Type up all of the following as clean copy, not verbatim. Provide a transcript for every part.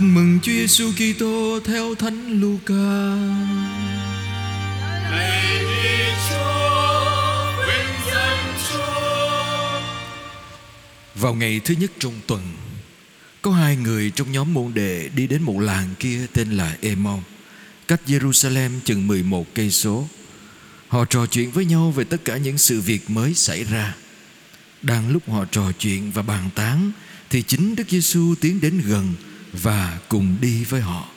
Tin mừng Chúa Giêsu Kitô theo Thánh Luca. Vào ngày thứ nhất trong tuần, có hai người trong nhóm môn đệ đi đến một làng kia tên là Emmaus, cách Jerusalem chừng 11 cây số. Họ trò chuyện với nhau về tất cả những sự việc mới xảy ra. Đang lúc họ trò chuyện và bàn tán thì chính Đức Giêsu tiến đến gần và cùng đi với họ.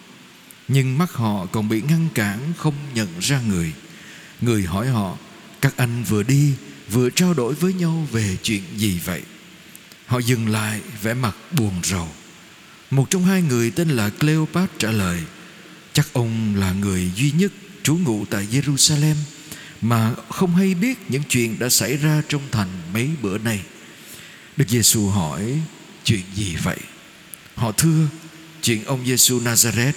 Nhưng mắt họ còn bị ngăn cản không nhận ra người. Người hỏi họ: các anh vừa đi vừa trao đổi với nhau về chuyện gì vậy? Họ dừng lại, vẻ mặt buồn rầu. Một trong hai người tên là Cleopas trả lời: chắc ông là người duy nhất trú ngụ tại Jerusalem mà không hay biết những chuyện đã xảy ra trong thành mấy bữa nay. Đức Giêsu hỏi: chuyện gì vậy? Họ thưa: chuyện ông Giêsu Nazareth,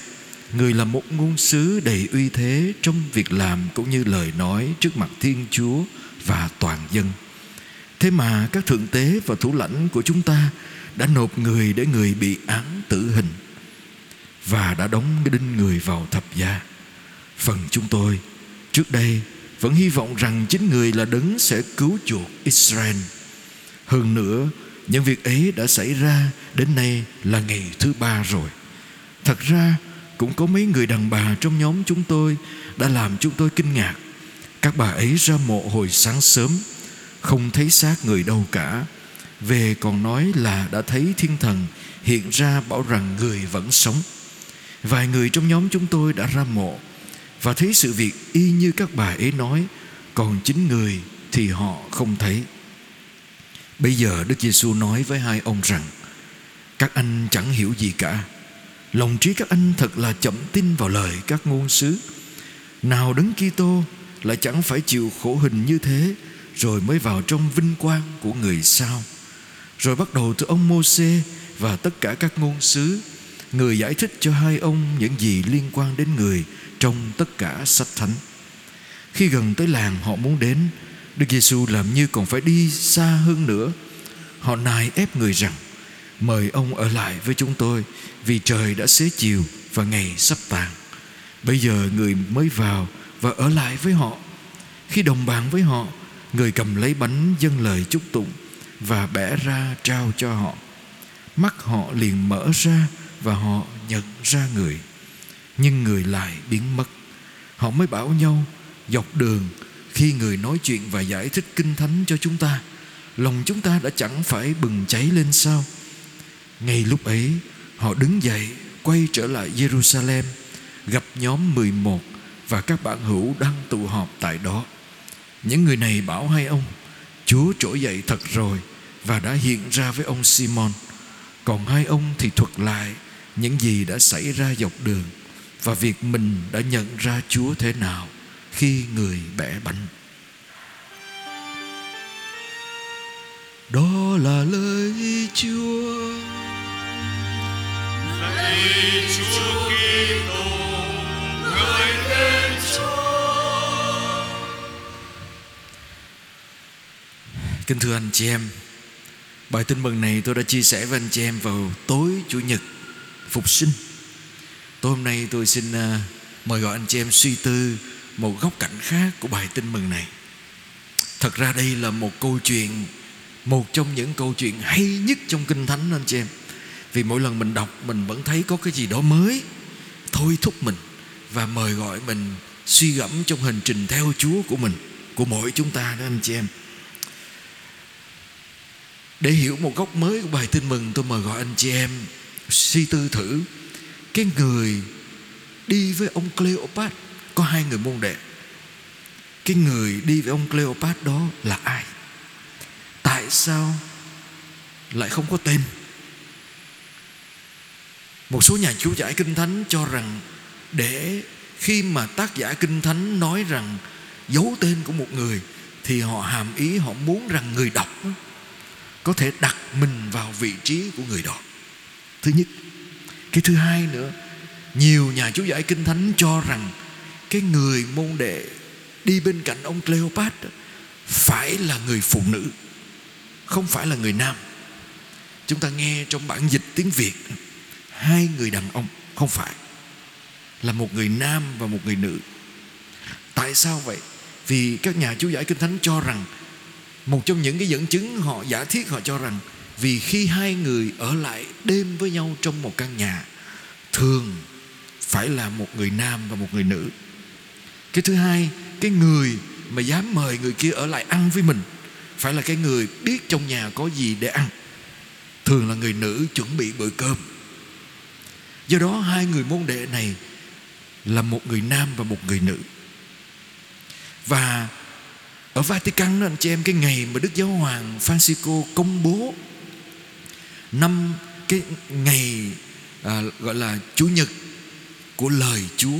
người là một ngôn sứ đầy uy thế trong việc làm cũng như lời nói trước mặt Thiên Chúa và toàn dân. Thế mà các thượng tế và thủ lãnh của chúng ta đã nộp người để người bị án tử hình và đã đóng đinh người vào thập giá. Phần chúng tôi trước đây vẫn hy vọng rằng chính người là đấng sẽ cứu chuộc Israel. Hơn nữa, những việc ấy đã xảy ra đến nay là ngày thứ ba rồi. Thật ra cũng có mấy người đàn bà trong nhóm chúng tôi đã làm chúng tôi kinh ngạc. Các bà ấy ra mộ hồi sáng sớm, không thấy xác người đâu cả. Về còn nói là đã thấy thiên thần hiện ra bảo rằng người vẫn sống. Vài người trong nhóm chúng tôi đã ra mộ và thấy sự việc y như các bà ấy nói, còn chính người thì họ không thấy. Bây giờ Đức Giêsu nói với hai ông rằng: các anh chẳng hiểu gì cả. Lòng trí các anh thật là chậm tin vào lời các ngôn sứ. Nào đấng Kitô lại chẳng phải chịu khổ hình như thế rồi mới vào trong vinh quang của người sao? Rồi bắt đầu từ ông Môi-se và tất cả các ngôn sứ, người giải thích cho hai ông những gì liên quan đến người trong tất cả sách thánh. Khi gần tới làng họ muốn đến, Đức Giêsu làm như còn phải đi xa hơn nữa. Họ nài ép người rằng: mời ông ở lại với chúng tôi, vì trời đã xế chiều và ngày sắp tàn. Bây giờ người mới vào và ở lại với họ. Khi đồng bàn với họ, người cầm lấy bánh dâng lời chúc tụng và bẻ ra trao cho họ. Mắt họ liền mở ra và họ nhận ra người, nhưng người lại biến mất. Họ mới bảo nhau dọc đường: khi người nói chuyện và giải thích kinh thánh cho chúng ta, lòng chúng ta đã chẳng phải bừng cháy lên sao? Ngay lúc ấy, họ đứng dậy quay trở lại Jerusalem, gặp nhóm 11 và các bạn hữu đang tụ họp tại đó. Những người này bảo hai ông: Chúa trỗi dậy thật rồi và đã hiện ra với ông Simon. Còn hai ông thì thuật lại những gì đã xảy ra dọc đường và việc mình đã nhận ra Chúa thế nào khi người bẻ bánh. Đó là lời Chúa. Lạy Chúa Kitô, ngợi khen Chúa. Kính thưa anh chị em, bài tin mừng này tôi đã chia sẻ với anh chị em vào tối Chủ nhật Phục Sinh. Tối hôm nay tôi xin mời gọi anh chị em suy tư một góc cạnh khác của bài tin mừng này. Thật ra đây là một trong những câu chuyện hay nhất trong Kinh Thánh anh chị em. Vì mỗi lần mình đọc, mình vẫn thấy có cái gì đó mới thôi thúc mình và mời gọi mình suy gẫm trong hành trình theo Chúa của mình, của mỗi chúng ta đó anh chị em. Để hiểu một góc mới của bài tin mừng, tôi mời gọi anh chị em suy tư thử cái người đi với ông Cleopas. Có hai người môn đệ. Cái người đi với ông Cleopas đó là ai? Tại sao lại không có tên? Một số nhà chú giải Kinh Thánh cho rằng để khi mà tác giả Kinh Thánh nói rằng giấu tên của một người thì họ hàm ý họ muốn rằng người đọc có thể đặt mình vào vị trí của người đó. Thứ nhất. Cái thứ hai nữa, nhiều nhà chú giải Kinh Thánh cho rằng cái người môn đệ đi bên cạnh ông Cleopas phải là người phụ nữ, không phải là người nam. Chúng ta nghe trong bản dịch tiếng Việt hai người đàn ông, không phải, là một người nam và một người nữ. Tại sao vậy? Vì các nhà chú giải Kinh Thánh cho rằng, một trong những cái dẫn chứng họ giả thiết, họ cho rằng vì khi hai người ở lại đêm với nhau trong một căn nhà, thường phải là một người nam và một người nữ. Cái thứ hai, cái người mà dám mời người kia ở lại ăn với mình phải là cái người biết trong nhà có gì để ăn, thường là người nữ chuẩn bị bữa cơm. Do đó hai người môn đệ này là một người nam và một người nữ. Và ở Vatican đó anh chị em, cái ngày mà Đức Giáo Hoàng Francisco công bố cái ngày gọi là Chủ Nhật của lời Chúa,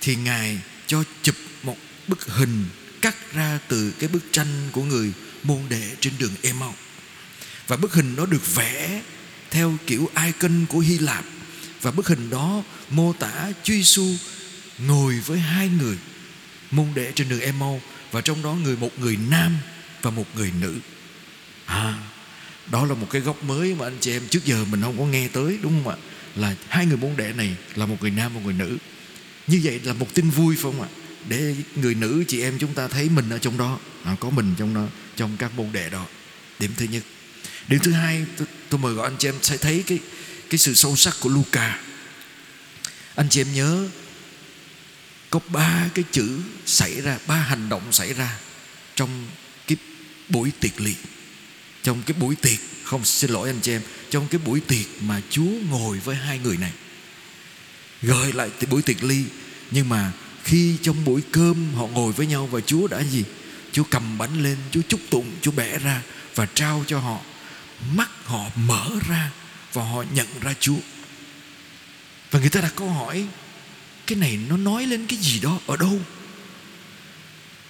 thì Ngài cho chụp một bức hình cắt ra từ cái bức tranh của người môn đệ trên đường Emmaus. Và bức hình đó được vẽ theo kiểu icon của Hy Lạp. Và bức hình đó mô tả Giêsu ngồi với hai người môn đệ trên đường Emmaus, và trong đó một người nam và một người nữ. Đó là một cái góc mới mà anh chị em trước giờ mình không có nghe tới, đúng không ạ? Là hai người môn đệ này là một người nam và một người nữ. Như vậy là một tin vui phải không ạ? Để người nữ chị em chúng ta thấy mình ở trong đó, có mình trong đó, trong các môn đệ đó. Điểm thứ nhất. Điểm thứ hai, tôi mời gọi anh chị em sẽ thấy cái sự sâu sắc của Luca. Anh chị em nhớ có ba cái chữ xảy ra, ba hành động xảy ra trong cái buổi tiệc liệt, trong cái buổi tiệc, không, xin lỗi anh chị em, trong cái buổi tiệc mà Chúa ngồi với hai người này. Gợi lại buổi tiệc ly, nhưng mà khi trong buổi cơm họ ngồi với nhau và Chúa đã gì? Chúa cầm bánh lên, Chúa chúc tụng, Chúa bẻ ra và trao cho họ. Mắt họ mở ra và họ nhận ra Chúa. Và người ta đặt câu hỏi, cái này nó nói lên cái gì đó ở đâu?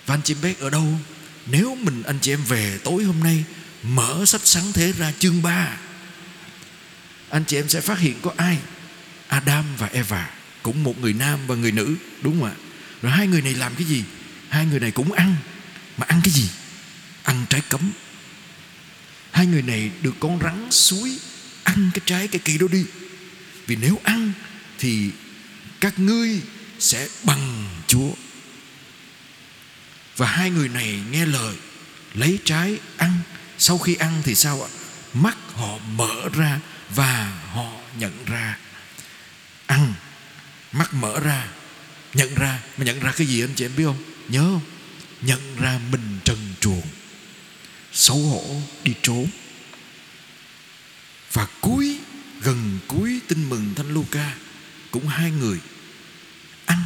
Và anh chị em biết ở đâu? Nếu anh chị em về tối hôm nay mở sách Sáng Thế ra chương 3, anh chị em sẽ phát hiện có ai? Adam và Eva, cũng một người nam và người nữ, đúng không ạ? Rồi hai người này làm cái gì? Hai người này cũng ăn. Mà ăn cái gì? Ăn trái cấm. Hai người này được con rắn suối ăn cái trái cái cây đó đi. Vì nếu ăn thì các ngươi sẽ bằng Chúa. Và hai người này nghe lời, lấy trái ăn. Sau khi ăn thì sao ạ? Mắt họ mở ra và họ nhận ra. Ăn, mắt mở ra, nhận ra. Mà nhận ra cái gì anh chị em biết không? Nhớ không? Nhận ra mình trần truồng, xấu hổ đi trốn. Và gần cuối tin mừng Thánh Luca, cũng hai người ăn,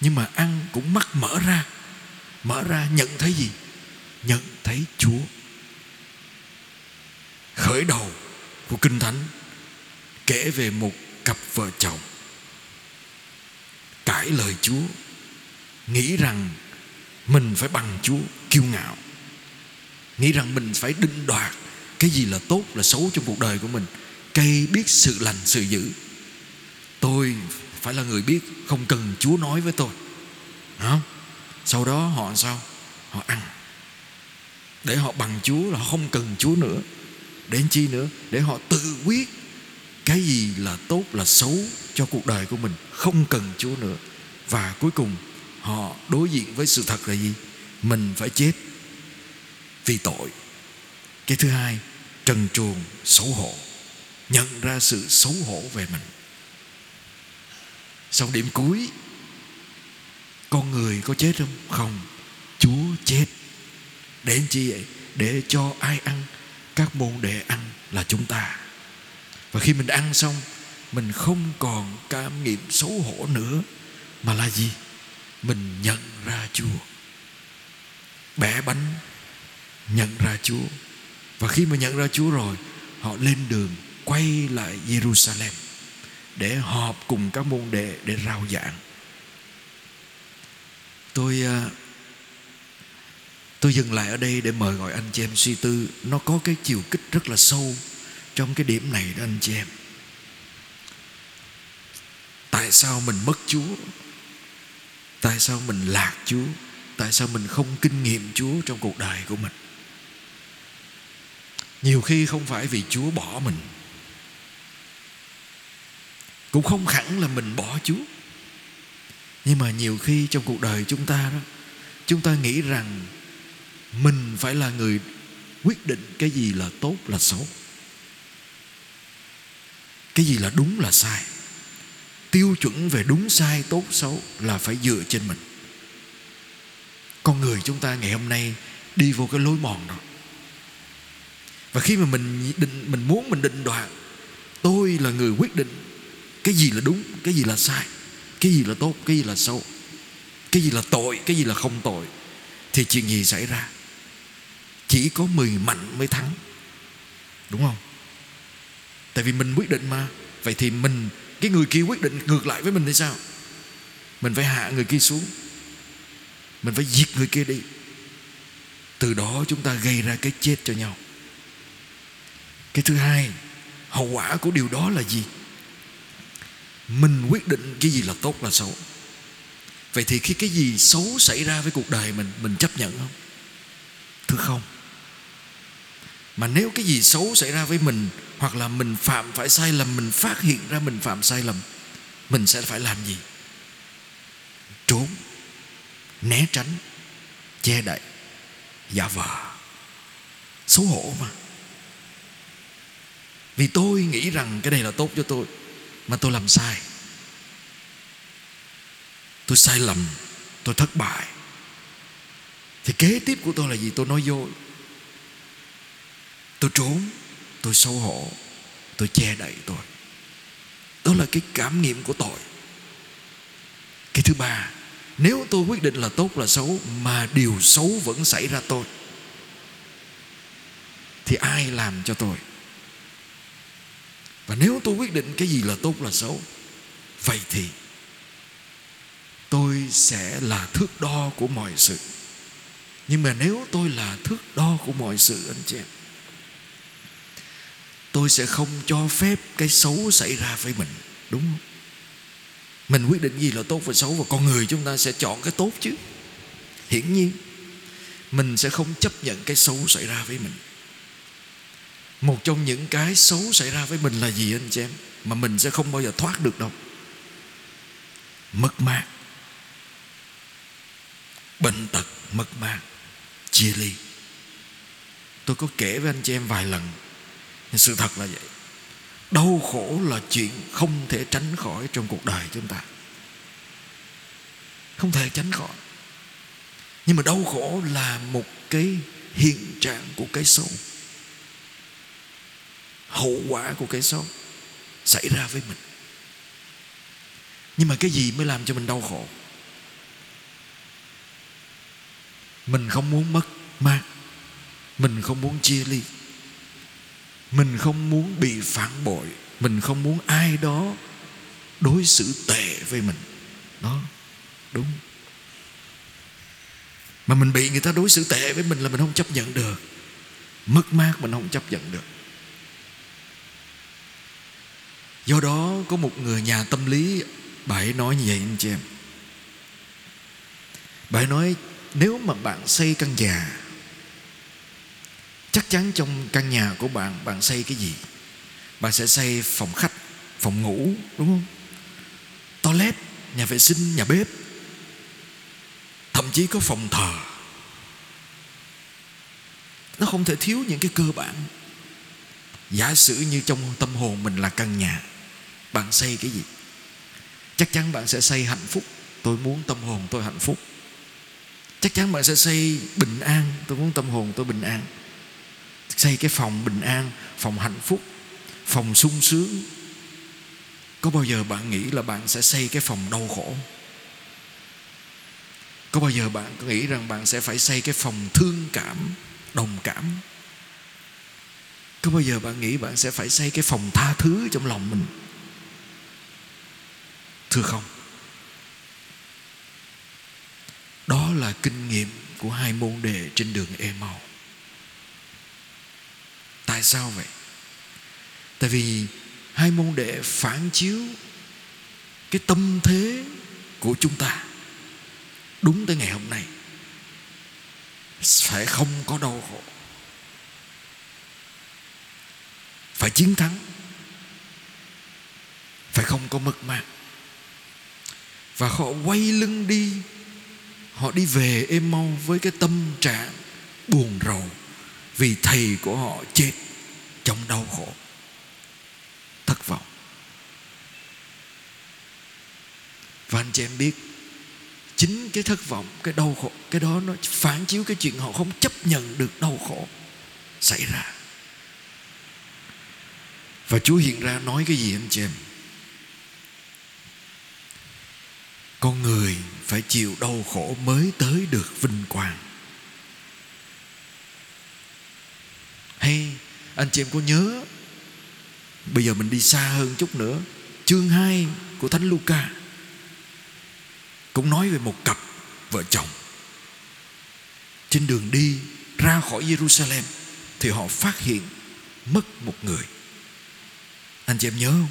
nhưng mà ăn cũng mắt mở ra nhận thấy gì? Nhận thấy Chúa. Khởi đầu của Kinh Thánh kể về một cặp vợ chồng cãi lời Chúa, nghĩ rằng mình phải bằng Chúa, kiêu ngạo, nghĩ rằng mình phải định đoạt cái gì là tốt là xấu trong cuộc đời của mình. Cây biết sự lành sự dữ, tôi phải là người biết, không cần Chúa nói với tôi. Sau đó họ sao? Họ ăn để họ bằng Chúa, là họ không cần Chúa nữa. Để chi nữa? Để họ tự quyết cái gì là tốt là xấu cho cuộc đời của mình, không cần Chúa nữa. Và cuối cùng họ đối diện với sự thật là gì? Mình phải chết vì tội. Cái thứ hai, trần truồng xấu hổ, nhận ra sự xấu hổ về mình. Sau điểm cuối, con người có chết không? Không, Chúa chết. Để làm chi vậy? Để cho ai ăn? Các môn đệ ăn là chúng ta. Và khi mình ăn xong, mình không còn cảm nghiệm xấu hổ nữa, mà là gì? Mình nhận ra Chúa. Bẻ bánh, nhận ra Chúa. Và khi mà nhận ra Chúa rồi, họ lên đường quay lại Jerusalem để họp cùng các môn đệ để rao giảng. Tôi dừng lại ở đây để mời gọi anh chị em suy tư. Nó có cái chiều kích rất là sâu trong cái điểm này đó anh chị em. Tại sao mình mất Chúa? Tại sao mình lạc Chúa? Tại sao mình không kinh nghiệm Chúa trong cuộc đời của mình? Nhiều khi không phải vì Chúa bỏ mình, Cũng không hẳn là mình bỏ Chúa, nhưng mà nhiều khi trong cuộc đời chúng ta đó, chúng ta nghĩ rằng mình phải là người quyết định cái gì là tốt là xấu, cái gì là đúng là sai. Tiêu chuẩn về đúng sai tốt xấu là phải dựa trên mình. Con người chúng ta ngày hôm nay đi vô cái lối mòn đó. Và khi mà mình định đoạt tôi là người quyết định cái gì là đúng, cái gì là sai, cái gì là tốt, cái gì là xấu, cái gì là tội, cái gì là không tội, thì chuyện gì xảy ra? Chỉ có mười mạnh mới thắng, đúng không? Tại vì mình quyết định mà. Vậy thì mình, cái người kia quyết định ngược lại với mình thì sao? Mình phải hạ người kia xuống, mình phải diệt người kia đi. Từ đó chúng ta gây ra cái chết cho nhau. Cái thứ hai, hậu quả của điều đó là gì? Mình quyết định cái gì là tốt là xấu. Vậy thì khi cái gì xấu xảy ra với cuộc đời mình chấp nhận không? Thưa không. Mà nếu cái gì xấu xảy ra với mình, hoặc là mình phạm phải sai lầm, mình phát hiện ra mình phạm sai lầm, mình sẽ phải làm gì? Trốn, né tránh, che đậy, giả vờ, xấu hổ mà. Vì tôi nghĩ rằng cái này là tốt cho tôi, mà tôi làm sai, tôi sai lầm, tôi thất bại, thì kế tiếp của tôi là gì? Tôi nói dối, tôi trốn, tôi xấu hổ, tôi che đậy tôi. Đó là cái cảm nghiệm của tội. Cái thứ ba, nếu tôi quyết định là tốt là xấu mà điều xấu vẫn xảy ra tôi, thì ai làm cho tôi? Và nếu tôi quyết định cái gì là tốt là xấu, vậy thì tôi sẽ là thước đo của mọi sự. Nhưng mà nếu tôi là thước đo của mọi sự, anh chị em, tôi sẽ không cho phép cái xấu xảy ra với mình, đúng không? Mình quyết định gì là tốt và xấu, và con người chúng ta sẽ chọn cái tốt chứ. Hiển nhiên mình sẽ không chấp nhận cái xấu xảy ra với mình. Một trong những cái xấu xảy ra với mình là gì anh chị em? Mà mình sẽ không bao giờ thoát được đâu. Mất mát, bệnh tật, mất mát, chia ly. Tôi có kể với anh chị em vài lần, nhưng sự thật là vậy. Đau khổ là chuyện không thể tránh khỏi trong cuộc đời chúng ta, không thể tránh khỏi. Nhưng mà đau khổ là một cái hiện trạng của cái xấu, hậu quả của cái xấu xảy ra với mình. Nhưng mà cái gì mới làm cho mình đau khổ? Mình không muốn mất mát, mình không muốn chia ly, mình không muốn bị phản bội, mình không muốn ai đó đối xử tệ với mình. Đó, đúng. Mà mình bị người ta đối xử tệ với mình là mình không chấp nhận được. Mất mát mình không chấp nhận được. Do đó có một người nhà tâm lý, bà ấy nói như vậy anh chị em. Bà ấy nói nếu mà bạn xây căn nhà, chắc chắn trong căn nhà của bạn, bạn xây cái gì? Bạn sẽ xây phòng khách, phòng ngủ, đúng không? Toilet, nhà vệ sinh, nhà bếp, thậm chí có phòng thờ. Nó không thể thiếu những cái cơ bản. Giả sử như trong tâm hồn mình là căn nhà, bạn xây cái gì? Chắc chắn bạn sẽ xây hạnh phúc. Tôi muốn tâm hồn tôi hạnh phúc. Chắc chắn bạn sẽ xây bình an. Tôi muốn tâm hồn tôi bình an. Xây cái phòng bình an, phòng hạnh phúc, phòng sung sướng. Có bao giờ bạn nghĩ là bạn sẽ xây cái phòng đau khổ? Có bao giờ bạn nghĩ rằng bạn sẽ phải xây cái phòng thương cảm, đồng cảm? Có bao giờ bạn nghĩ bạn sẽ phải xây cái phòng tha thứ trong lòng mình? Thưa không. Đó là kinh nghiệm của hai môn đệ trên đường Emmaus. Tại sao vậy? Tại vì hai môn đệ phản chiếu cái tâm thế của chúng ta đúng tới ngày hôm nay. Phải không có đau khổ, phải chiến thắng, phải phải không có mực mà. Và họ quay lưng đi, họ đi về Emmaus với cái tâm trạng buồn rầu vì thầy của họ chết trong đau khổ, thất vọng. Và anh chị em biết, chính cái thất vọng, cái đau khổ, cái đó nó phản chiếu cái chuyện họ không chấp nhận được đau khổ xảy ra. Và Chúa hiện ra nói cái gì anh chị em? Con người phải chịu đau khổ mới tới được vinh quang. Hay anh chị em có nhớ, bây giờ mình đi xa hơn chút nữa, chương 2 của Thánh Luca cũng nói về một cặp vợ chồng. Trên đường đi ra khỏi Jerusalem thì họ phát hiện mất một người. Anh chị em nhớ không?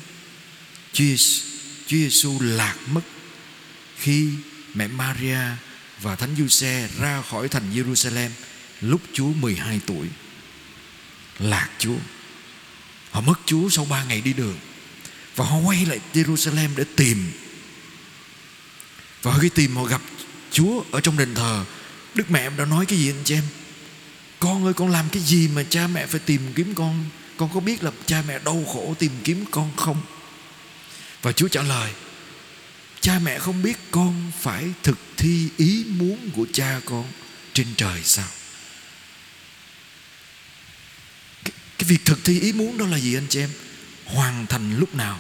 Chúa Giêsu lạc mất khi mẹ Maria và Thánh Giuse ra khỏi thành Jerusalem lúc Chúa 12 tuổi. Lạc Chúa. Họ mất Chúa sau 3 ngày đi đường. Và họ quay lại Jerusalem để tìm. Và khi tìm họ gặp Chúa ở trong đền thờ. Đức mẹ đã nói cái gì anh chị em? Con ơi, con làm cái gì mà cha mẹ phải tìm kiếm con? Con có biết là cha mẹ đau khổ tìm kiếm con không? Và Chúa trả lời, cha mẹ không biết con phải thực thi ý muốn của cha con trên trời sao? Cái việc thực thi ý muốn đó là gì anh chị em? Hoàn thành lúc nào?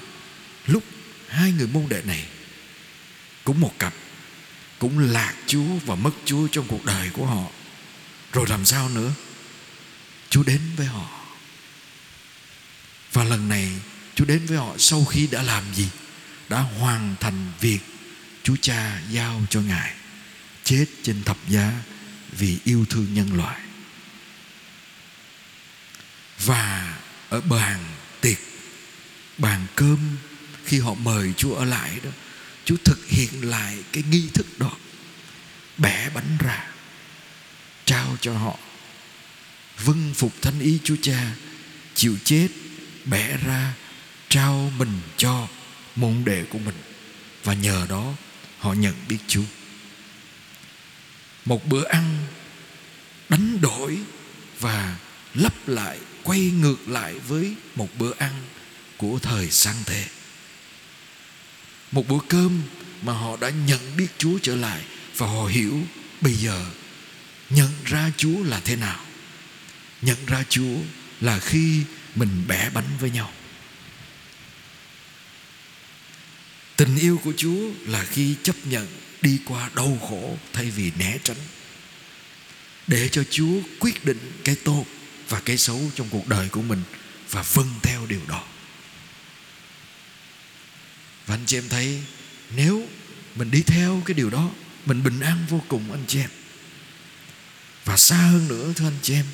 Lúc hai người môn đệ này, cũng một cặp, cũng lạc Chúa và mất Chúa trong cuộc đời của họ. Rồi làm sao nữa? Chúa đến với họ. Và lần này Chúa đến với họ sau khi đã làm gì? Đã hoàn thành việc Chúa Cha giao cho Ngài, chết trên thập giá vì yêu thương nhân loại. Và ở bàn cơm khi họ mời Chúa ở lại đó, Chúa thực hiện lại cái nghi thức đó, bẻ bánh ra trao cho họ, vâng phục thánh ý Chúa Cha, chịu chết, bẻ ra trao mình cho môn đệ của mình. Và nhờ đó họ nhận biết Chúa. Một bữa ăn đánh đổi và lấp lại, quay ngược lại với một bữa ăn của thời sang thế. Một bữa cơm mà họ đã nhận biết Chúa trở lại. Và họ hiểu bây giờ nhận ra Chúa là thế nào. Nhận ra Chúa là khi mình bẻ bánh với nhau. Tình yêu của Chúa là khi chấp nhận đi qua đau khổ thay vì né tránh, để cho Chúa quyết định cái tốt và cái xấu trong cuộc đời của mình và vâng theo điều đó. Và anh chị em thấy, nếu mình đi theo cái điều đó, mình bình an vô cùng anh chị em. Và xa hơn nữa thưa anh chị em,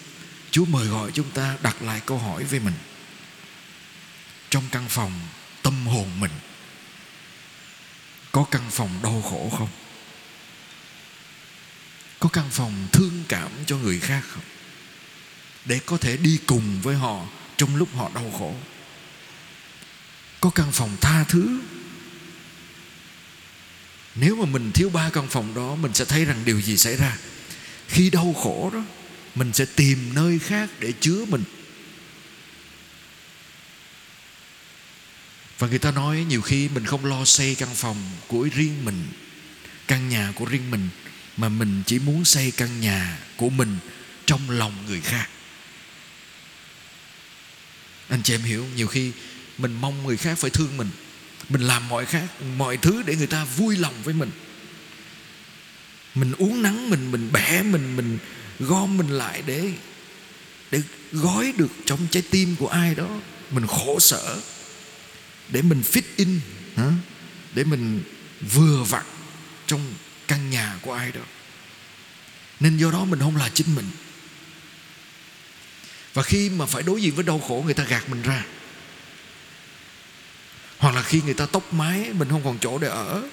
Chúa mời gọi chúng ta đặt lại câu hỏi về mình trong căn phòng tâm hồn mình. Có căn phòng đau khổ không? Có căn phòng thương cảm cho người khác không? Để có thể đi cùng với họ trong lúc họ đau khổ. Có căn phòng tha thứ. Nếu mà mình thiếu 3 căn phòng đó, mình sẽ thấy rằng điều gì xảy ra? Khi đau khổ đó, mình sẽ tìm nơi khác để chứa mình. Và người ta nói nhiều khi mình không lo xây căn phòng của riêng mình, căn nhà của riêng mình, mà mình chỉ muốn xây căn nhà của mình trong lòng người khác. Anh chị em hiểu, nhiều khi mình mong người khác phải thương mình, mình làm mọi thứ để người ta vui lòng với mình. Mình uốn nắn mình bẻ mình gom mình lại để gói được trong trái tim của ai đó. Mình khổ sở để mình fit in, để mình vừa vặn trong căn nhà của ai đó. Nên do đó mình không là chính mình. Và khi mà phải đối diện với đau khổ, người ta gạt mình ra. Hoặc là khi người ta tốc mái, mình không còn chỗ để ở.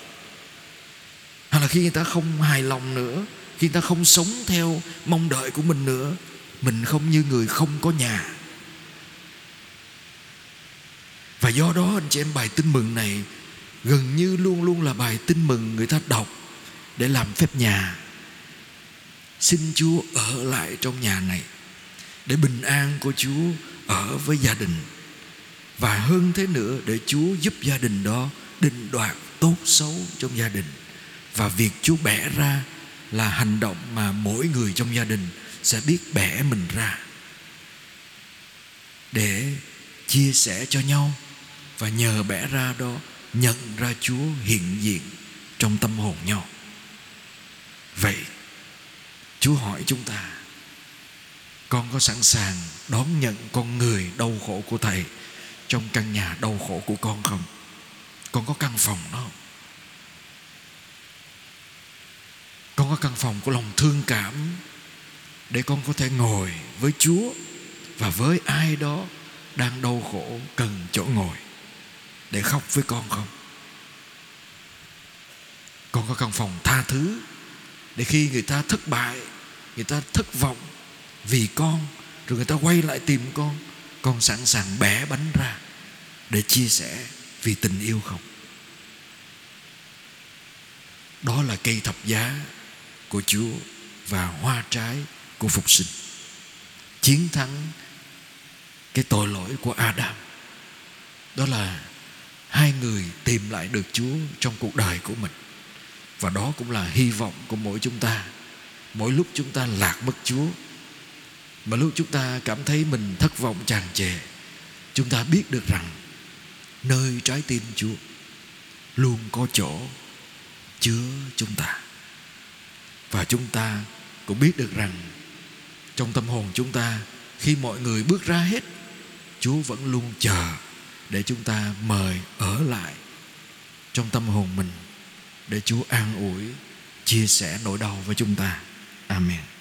Hoặc là khi người ta không hài lòng nữa, khi người ta không sống theo mong đợi của mình nữa, mình không như người không có nhà. Và do đó anh chị em, bài tin mừng này gần như luôn luôn là bài tin mừng người ta đọc để làm phép nhà. Xin Chúa ở lại trong nhà này, để bình an của Chúa ở với gia đình, và hơn thế nữa để Chúa giúp gia đình đó định đoạt tốt xấu trong gia đình. Và việc Chúa bẻ ra là hành động mà mỗi người trong gia đình sẽ biết bẻ mình ra để chia sẻ cho nhau, và nhờ bẻ ra đó nhận ra Chúa hiện diện trong tâm hồn nhau. Vậy Chúa hỏi chúng ta: con có sẵn sàng đón nhận con người đau khổ của Thầy trong căn nhà đau khổ của con không? Con có căn phòng đó không? Con có căn phòng của lòng thương cảm để con có thể ngồi với Chúa và với ai đó đang đau khổ cần chỗ ngồi để khóc với con không? Con có căn phòng tha thứ để khi người ta thất bại, người ta thất vọng vì con, rồi người ta quay lại tìm con sẵn sàng bẻ bánh ra để chia sẻ vì tình yêu không? Đó là cây thập giá của Chúa và hoa trái của phục sinh, chiến thắng cái tội lỗi của Adam. Đó là hai người tìm lại được Chúa trong cuộc đời của mình. Và đó cũng là hy vọng của mỗi chúng ta. Mỗi lúc chúng ta lạc mất Chúa, mà lúc chúng ta cảm thấy mình thất vọng tràn trề, chúng ta biết được rằng nơi trái tim Chúa luôn có chỗ chứa chúng ta. Và chúng ta cũng biết được rằng trong tâm hồn chúng ta, khi mọi người bước ra hết, Chúa vẫn luôn chờ để chúng ta mời ở lại trong tâm hồn mình, để Chúa an ủi, chia sẻ nỗi đau với chúng ta. Amen.